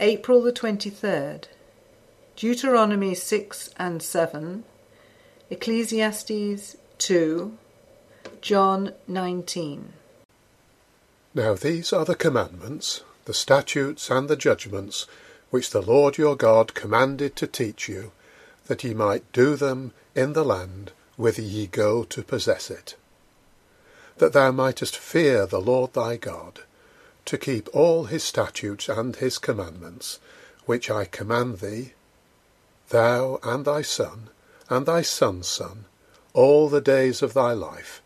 April the 23rd, Deuteronomy 6 and 7, Ecclesiastes 2, John 19. Now these are the commandments, the statutes and the judgments, which the Lord your God commanded to teach you, that ye might do them in the land whither ye go to possess it, that thou mightest fear the Lord thy God, to keep all his statutes and his commandments, which I command thee, thou and thy son's son, all the days of thy life,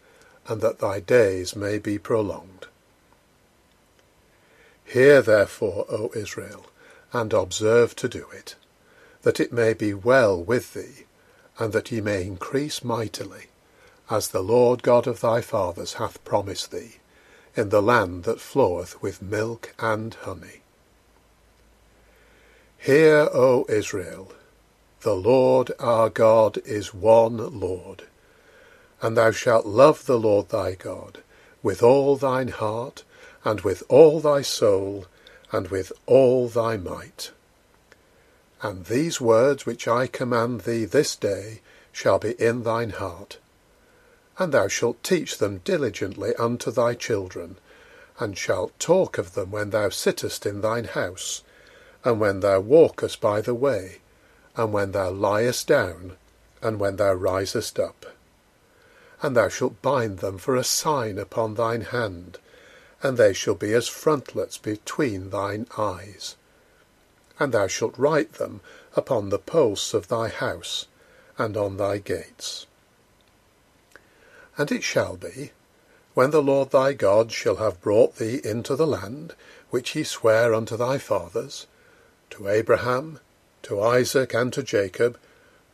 and that thy days may be prolonged. Hear therefore, O Israel, and observe to do it, that it may be well with thee, and that ye may increase mightily, as the Lord God of thy fathers hath promised thee, in the land that floweth with milk and honey. Hear, O Israel, the Lord our God is one Lord, and thou shalt love the Lord thy God with all thine heart, and with all thy soul, and with all thy might. And these words which I command thee this day shall be in thine heart, and thou shalt teach them diligently unto thy children, and shalt talk of them when thou sittest in thine house, and when thou walkest by the way, and when thou liest down, and when thou risest up. And thou shalt bind them for a sign upon thine hand, and they shall be as frontlets between thine eyes. And thou shalt write them upon the posts of thy house, and on thy gates. And it shall be, when the Lord thy God shall have brought thee into the land, which he sware unto thy fathers, to Abraham, to Isaac, and to Jacob,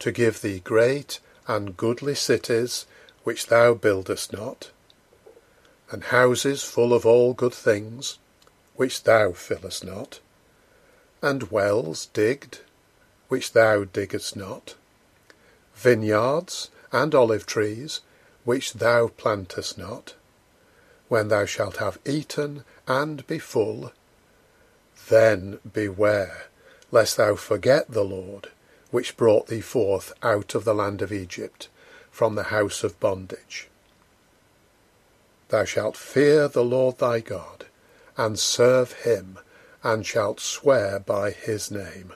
to give thee great and goodly cities, which thou buildest not, and houses full of all good things, which thou fillest not, and wells digged, which thou diggest not, vineyards and olive trees, which thou plantest not, when thou shalt have eaten and be full, then beware, lest thou forget the Lord, which brought thee forth out of the land of Egypt, from the house of bondage. Thou shalt fear the Lord thy God, and serve him, and shalt swear by his name.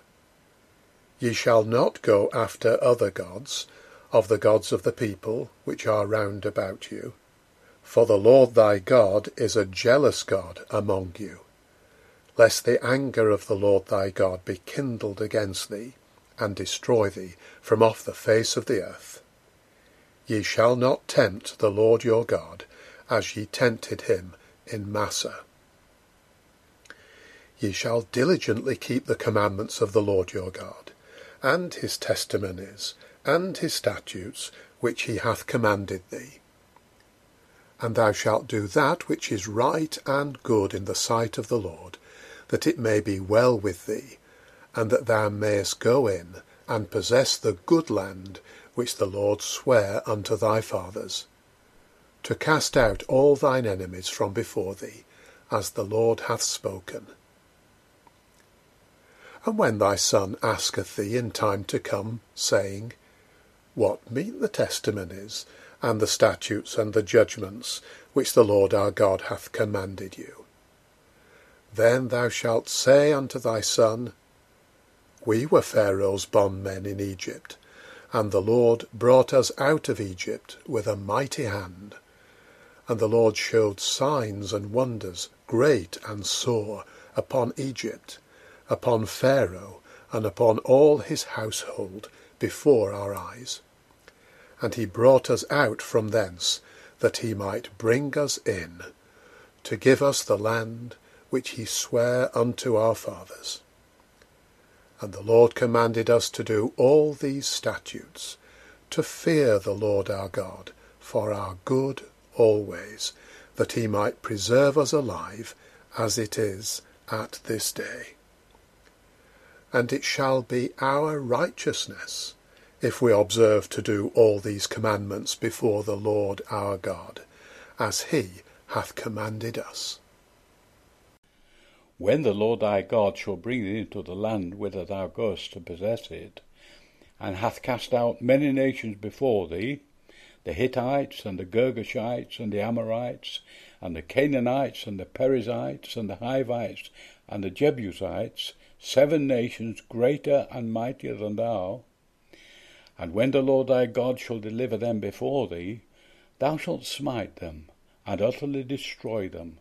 Ye shall not go after other gods, of the gods of the people, which are round about you. For the Lord thy God is a jealous God among you, lest the anger of the Lord thy God be kindled against thee, and destroy thee from off the face of the earth. Ye shall not tempt the Lord your God, as ye tempted him in Massah. Ye shall diligently keep the commandments of the Lord your God, and his testimonies, and his statutes, which he hath commanded thee. And thou shalt do that which is right and good in the sight of the Lord, that it may be well with thee, and that thou mayest go in and possess the good land which the Lord sware unto thy fathers, to cast out all thine enemies from before thee, as the Lord hath spoken. And when thy son asketh thee in time to come, saying, What mean the testimonies, and the statutes, and the judgments, which the Lord our God hath commanded you? Then thou shalt say unto thy son, We were Pharaoh's bondmen in Egypt, and the Lord brought us out of Egypt with a mighty hand. And the Lord showed signs and wonders, great and sore, upon Egypt, upon Pharaoh, and upon all his household, before our eyes. And he brought us out from thence, that he might bring us in, to give us the land which he sware unto our fathers. And the Lord commanded us to do all these statutes, to fear the Lord our God, for our good always, that he might preserve us alive, as it is at this day. And it shall be our righteousness, if we observe to do all these commandments before the Lord our God, as he hath commanded us. When the Lord thy God shall bring thee into the land whither thou goest to possess it, and hath cast out many nations before thee, the Hittites, and the Girgashites, and the Amorites, and the Canaanites, and the Perizzites, and the Hivites, and the Jebusites, 7 nations greater and mightier than thou. And when the Lord thy God shall deliver them before thee, thou shalt smite them, and utterly destroy them.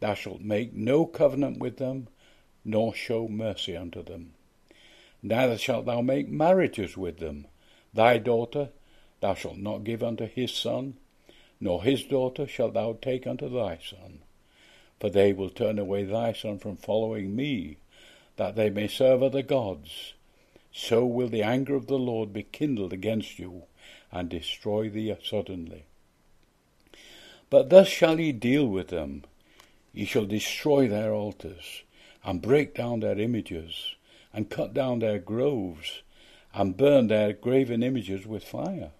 Thou shalt make no covenant with them, nor show mercy unto them. Neither shalt thou make marriages with them. Thy daughter thou shalt not give unto his son, nor his daughter shalt thou take unto thy son. For they will turn away thy son from following me, that they may serve other gods. So will the anger of the Lord be kindled against you, and destroy thee suddenly. But thus shall ye deal with them. Ye shall destroy their altars, and break down their images, and cut down their groves, and burn their graven images with fire.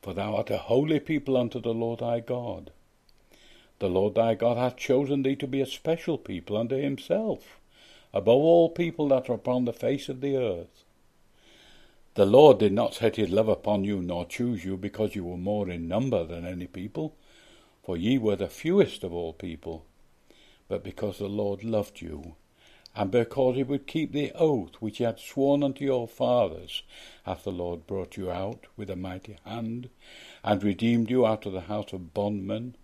For thou art a holy people unto the Lord thy God. The Lord thy God hath chosen thee to be a special people unto himself, above all people that are upon the face of the earth. The Lord did not set his love upon you, nor choose you, because you were more in number than any people, for ye were the fewest of all people, but because the Lord loved you, and because he would keep the oath which he had sworn unto your fathers, hath the Lord brought you out with a mighty hand, and redeemed you out of the house of bondmen,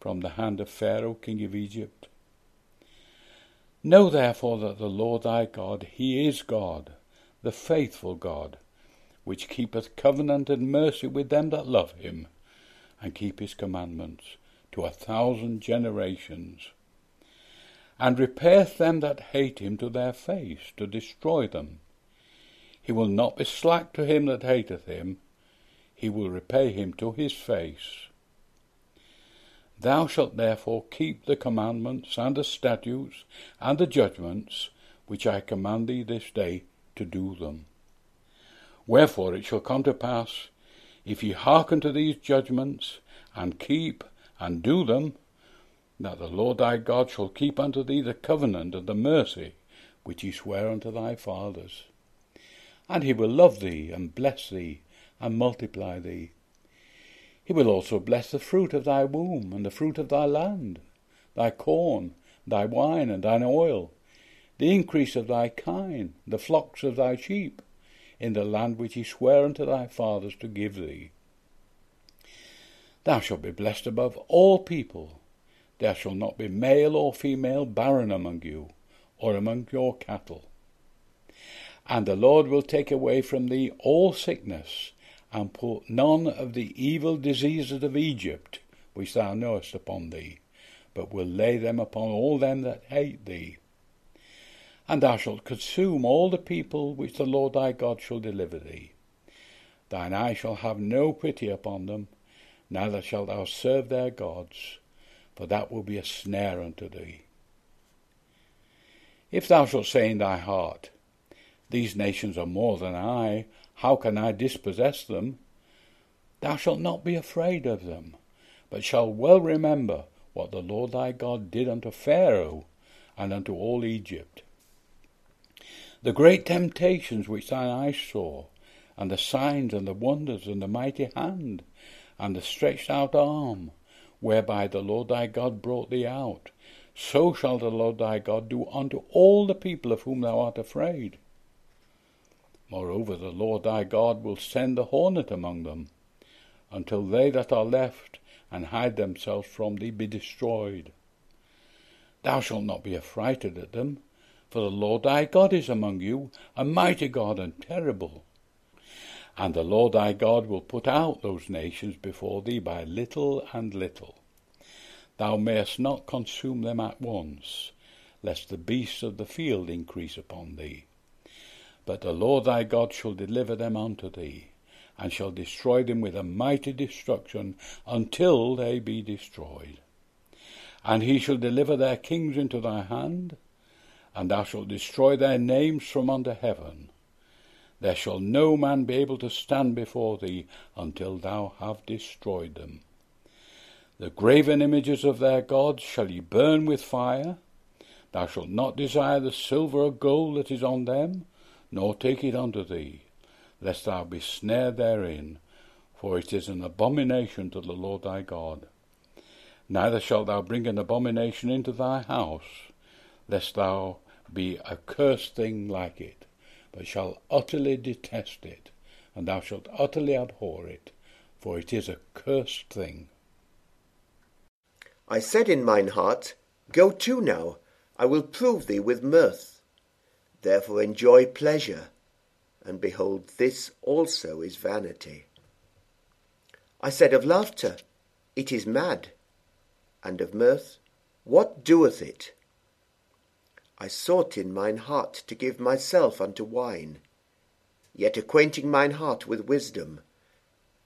from the hand of Pharaoh king of Egypt. Know therefore that the Lord thy God, he is God, the faithful God, which keepeth covenant and mercy with them that love him, and keep his commandments, to 1,000 generations, and repaireth them that hate him to their face, to destroy them. He will not be slack to him that hateth him, he will repay him to his face. Thou shalt therefore keep the commandments, and the statutes, and the judgments, which I command thee this day, to do them. Wherefore it shall come to pass, if ye hearken to these judgments, and keep, and do them, that the Lord thy God shall keep unto thee the covenant and the mercy which he sware unto thy fathers. And he will love thee, and bless thee, and multiply thee. He will also bless the fruit of thy womb, and the fruit of thy land, thy corn, thy wine, and thine oil, the increase of thy kine, the flocks of thy sheep, in the land which he sware unto thy fathers to give thee. Thou shalt be blessed above all people. There shall not be male or female barren among you, or among your cattle. And the Lord will take away from thee all sickness, and put none of the evil diseases of Egypt, which thou knowest, upon thee, but will lay them upon all them that hate thee. And thou shalt consume all the people which the Lord thy God shall deliver thee. Thine eye shall have no pity upon them, neither shalt thou serve their gods, for that will be a snare unto thee. If thou shalt say in thy heart, These nations are more than I, how can I dispossess them? Thou shalt not be afraid of them, but shalt well remember what the Lord thy God did unto Pharaoh and unto all Egypt. The great temptations which thine eyes saw, and the signs and the wonders and the mighty hand, and the stretched out arm, whereby the Lord thy God brought thee out, so shall the Lord thy God do unto all the people of whom thou art afraid. Moreover, the Lord thy God will send the hornet among them, until they that are left and hide themselves from thee be destroyed. Thou shalt not be affrighted at them, for the Lord thy God is among you, a mighty God and terrible. And the Lord thy God will put out those nations before thee by little and little. Thou mayest not consume them at once, lest the beasts of the field increase upon thee. But the Lord thy God shall deliver them unto thee, and shall destroy them with a mighty destruction, until they be destroyed. And he shall deliver their kings into thy hand, and thou shalt destroy their names from under heaven. There shall no man be able to stand before thee, until thou have destroyed them. The graven images of their gods shall ye burn with fire. Thou shalt not desire the silver or gold that is on them, nor take it unto thee, lest thou be snared therein, for it is an abomination to the Lord thy God. Neither shalt thou bring an abomination into thy house, lest thou be a cursed thing like it, but shalt utterly detest it, and thou shalt utterly abhor it, for it is a cursed thing. I said in mine heart, Go to now, I will prove thee with mirth. Therefore enjoy pleasure, and behold, this also is vanity. I said of laughter, It is mad, and of mirth, What doeth it? I sought in mine heart to give myself unto wine, yet acquainting mine heart with wisdom,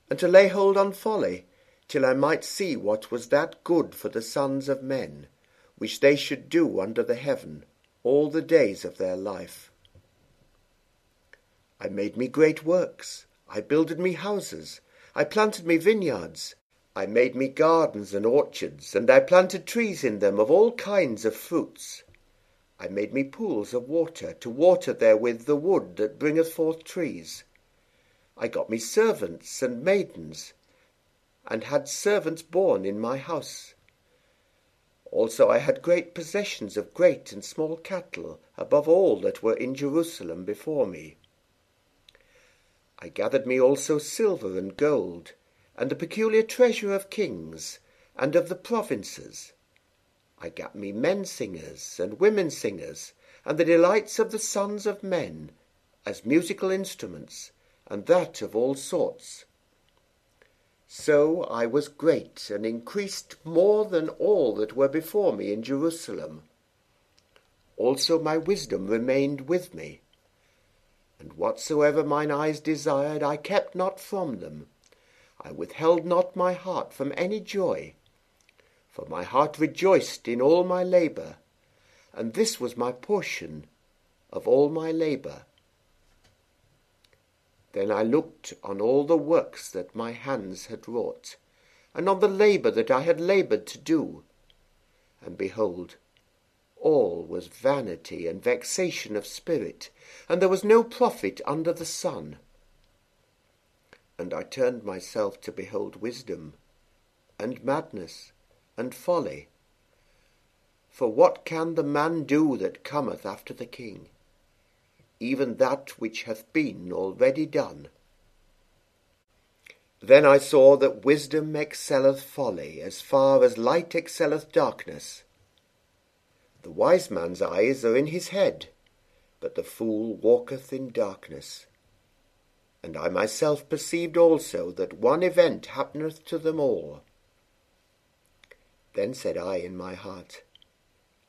and to lay hold on folly, till I might see what was that good for the sons of men, which they should do under the heaven all the days of their life. I made me great works, I builded me houses, I planted me vineyards, I made me gardens and orchards, and I planted trees in them of all kinds of fruits. I made me pools of water, to water therewith the wood that bringeth forth trees. I got me servants and maidens, and had servants born in my house. Also I had great possessions of great and small cattle, above all that were in Jerusalem before me. I gathered me also silver and gold, and the peculiar treasure of kings, and of the provinces. I gat me men singers, and women singers, and the delights of the sons of men, as musical instruments, and that of all sorts. So I was great, and increased more than all that were before me in Jerusalem. Also my wisdom remained with me, and whatsoever mine eyes desired I kept not from them. I withheld not my heart from any joy, for my heart rejoiced in all my labour, and this was my portion of all my labour. Then I looked on all the works that my hands had wrought, and on the labour that I had laboured to do. And behold, all was vanity and vexation of spirit, and there was no profit under the sun. And I turned myself to behold wisdom, and madness, and folly. For what can the man do that cometh after the king? Even that which hath been already done. Then I saw that wisdom excelleth folly, as far as light excelleth darkness. The wise man's eyes are in his head, but the fool walketh in darkness. And I myself perceived also that one event happeneth to them all. Then said I in my heart,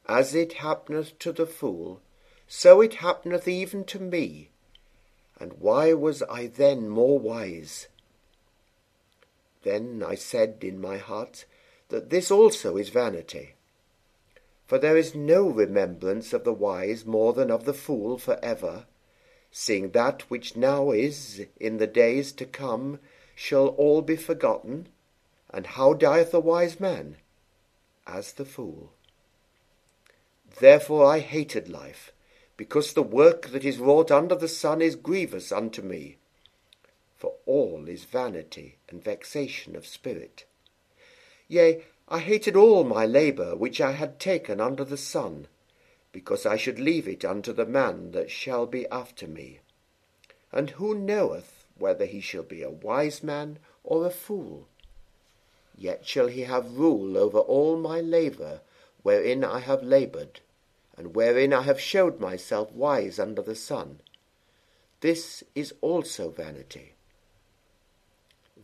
As it happeneth to the fool, so it happeneth even to me, and why was I then more wise? Then I said in my heart that this also is vanity, for there is no remembrance of the wise more than of the fool for ever, seeing that which now is in the days to come shall all be forgotten, and how dieth the wise man? As the fool. Therefore I hated life, because the work that is wrought under the sun is grievous unto me. For all is vanity and vexation of spirit. Yea, I hated all my labour which I had taken under the sun, because I should leave it unto the man that shall be after me. And who knoweth whether he shall be a wise man or a fool? Yet shall he have rule over all my labour wherein I have laboured, and wherein I have showed myself wise under the sun. This is also vanity.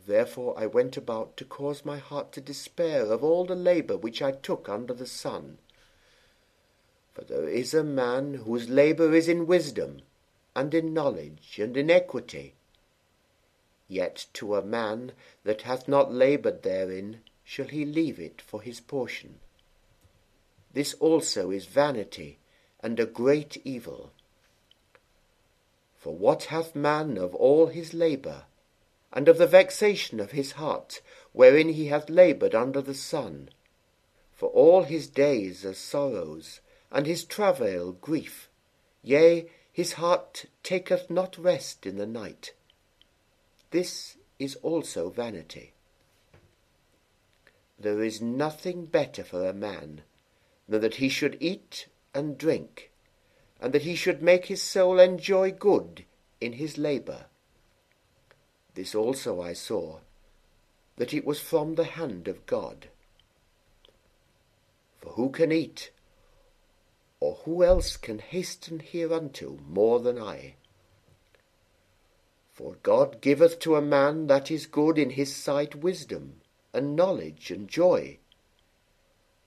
Therefore I went about to cause my heart to despair of all the labour which I took under the sun. For there is a man whose labour is in wisdom, and in knowledge, and in equity. Yet to a man that hath not laboured therein shall he leave it for his portion. This also is vanity, and a great evil. For what hath man of all his labour, and of the vexation of his heart, wherein he hath laboured under the sun? For all his days are sorrows, and his travail grief. Yea, his heart taketh not rest in the night. This is also vanity. There is nothing better for a man than that he should eat and drink, and that he should make his soul enjoy good in his labour. This also I saw, that it was from the hand of God. For who can eat, or who else can hasten hereunto more than I? For God giveth to a man that is good in his sight wisdom, and knowledge, and joy.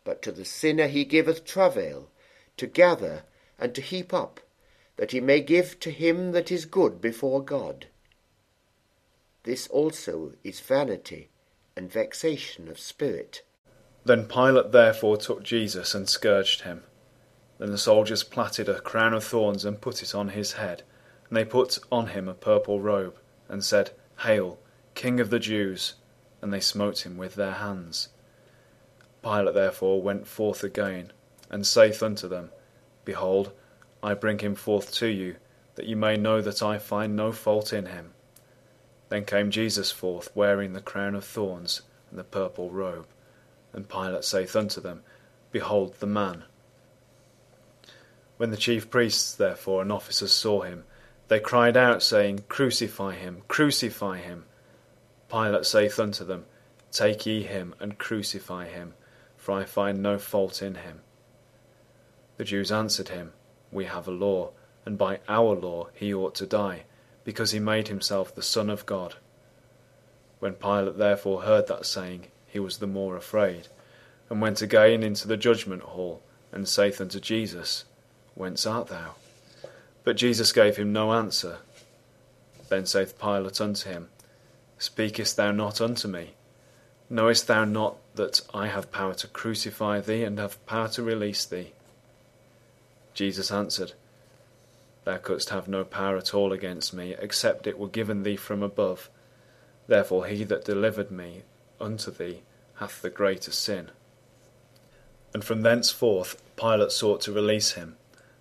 But to the sinner he giveth travail, to gather and to heap up, that he may give to him that is good before God. This also is vanity and vexation of spirit. Then Pilate therefore took Jesus and scourged him. Then the soldiers platted a crown of thorns and put it on his head, and they put on him a purple robe, and said, "Hail, King of the Jews!" And they smote him with their hands. Pilate therefore went forth again, and saith unto them, "Behold, I bring him forth to you, that you may know that I find no fault in him." Then came Jesus forth, wearing the crown of thorns and the purple robe. And Pilate saith unto them, "Behold the man." When the chief priests therefore and officers saw him, they cried out, saying, "Crucify him, crucify him." Pilate saith unto them, "Take ye him, and crucify him, for I find no fault in him." The Jews answered him, "We have a law, and by our law he ought to die, because he made himself the Son of God." When Pilate therefore heard that saying, he was the more afraid, and went again into the judgment hall, and saith unto Jesus, "Whence art thou?" But Jesus gave him no answer. Then saith Pilate unto him, "Speakest thou not unto me? Knowest thou not that I have power to crucify thee, and have power to release thee?" Jesus answered, "Thou couldst have no power at all against me, except it were given thee from above. Therefore he that delivered me unto thee hath the greater sin." And from thenceforth Pilate sought to release him.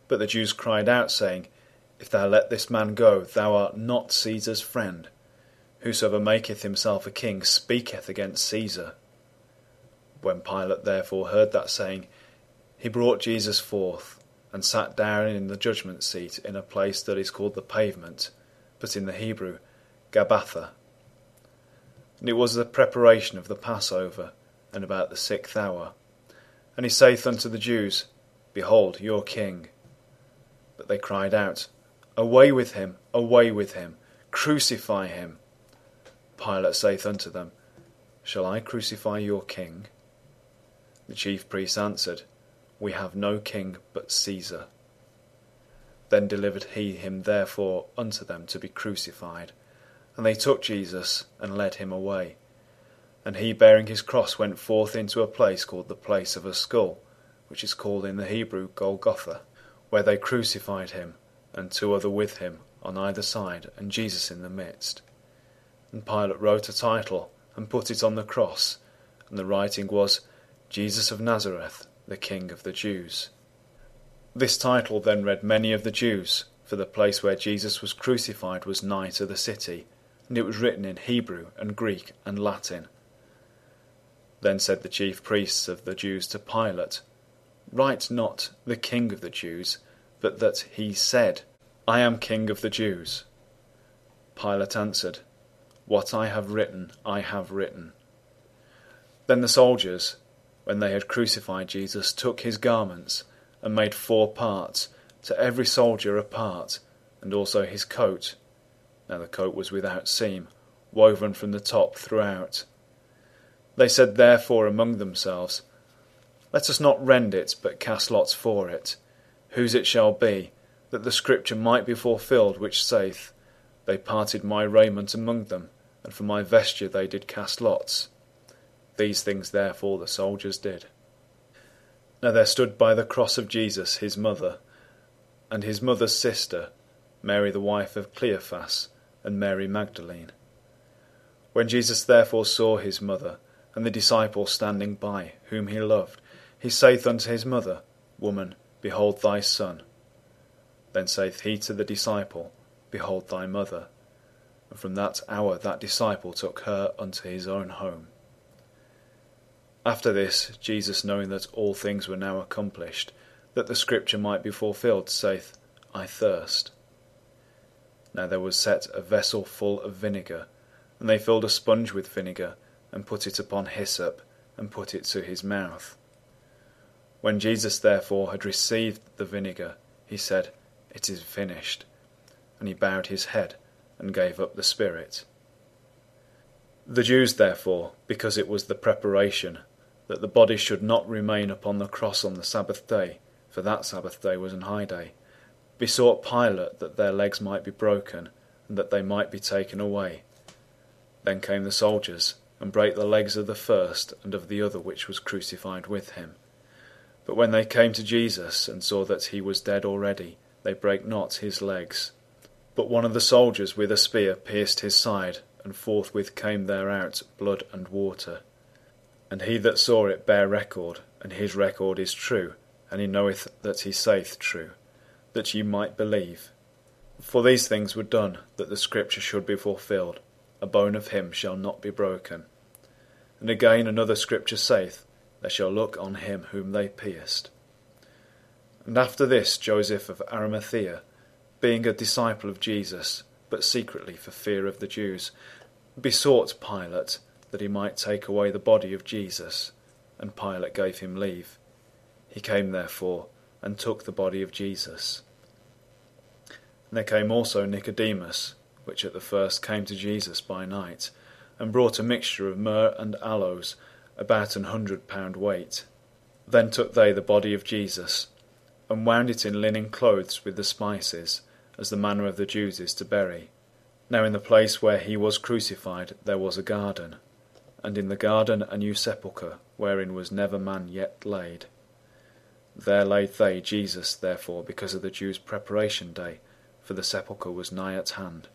But the Jews cried out, saying, "If thou let this man go, thou art not Caesar's friend. Whosoever maketh himself a king speaketh against Caesar." When Pilate therefore heard that saying, he brought Jesus forth, and sat down in the judgment seat in a place that is called the Pavement, but in the Hebrew, Gabatha. And it was the preparation of the Passover, and about the 6th hour. And he saith unto the Jews, "Behold your king." But they cried out, "Away with him, away with him, crucify him." Pilate saith unto them, "Shall I crucify your king?" The chief priests answered, "We have no king but Caesar." Then delivered he him therefore unto them to be crucified. And they took Jesus, and led him away. And he, bearing his cross, went forth into a place called the Place of a Skull, which is called in the Hebrew Golgotha, where they crucified him, and two other with him, on either side, and Jesus in the midst. And Pilate wrote a title, and put it on the cross, and the writing was, "Jesus of Nazareth, the King of the Jews." This title then read many of the Jews, for the place where Jesus was crucified was nigh to the city, and it was written in Hebrew, and Greek, and Latin. Then said the chief priests of the Jews to Pilate, "Write not, 'The King of the Jews,' but that he said, 'I am King of the Jews.'" Pilate answered, "What I have written, I have written." Then the soldiers, when they had crucified Jesus, took his garments, and made 4 parts, to every soldier a part, and also his coat. Now the coat was without seam, woven from the top throughout. They said therefore among themselves, "Let us not rend it, but cast lots for it, whose it shall be, that the scripture might be fulfilled, which saith, 'They parted my raiment among them, and for my vesture they did cast lots.'" These things therefore the soldiers did. Now there stood by the cross of Jesus his mother, and his mother's sister, Mary the wife of Cleophas, and Mary Magdalene. When Jesus therefore saw his mother, and the disciple standing by, whom he loved, he saith unto his mother, "Woman, Behold thy son. Then saith he to the disciple, Behold thy mother. And from that hour that disciple took her unto his own home. After this, Jesus, knowing that all things were now accomplished, that the scripture might be fulfilled, saith, I thirst. Now there was set a vessel full of vinegar, and they filled a sponge with vinegar, and put it upon hyssop, and put it to his mouth. When Jesus therefore had received the vinegar, he said, It is finished. And he bowed his head, and gave up the spirit. The Jews therefore, because it was the preparation, that the body should not remain upon the cross on the Sabbath day, for that Sabbath day was an high day, besought Pilate that their legs might be broken, and that they might be taken away. Then came the soldiers, and brake the legs of the first and of the other which was crucified with him. But when they came to Jesus, and saw that he was dead already, they brake not his legs. But one of the soldiers with a spear pierced his side, and forthwith came thereout blood and water. And he that saw it bare record, and his record is true, and he knoweth that he saith true, that ye might believe. For these things were done, that the scripture should be fulfilled, A bone of him shall not be broken. And again another scripture saith, They shall look on him whom they pierced. And after this Joseph of Arimathea, being a disciple of Jesus, but secretly for fear of the Jews, besought Pilate that he might take away the body of Jesus, and Pilate gave him leave. He came therefore, and took the body of Jesus. And there came also Nicodemus, which at the first came to Jesus by night, and brought a mixture of myrrh and aloes, about 100 pound weight. Then took they the body of Jesus, and wound it in linen clothes with the spices, as the manner of the Jews is to bury. Now in the place where he was crucified there was a garden, and in the garden a new sepulchre, wherein was never man yet laid. There laid they Jesus, therefore, because of the Jews' preparation day, for the sepulchre was nigh at hand.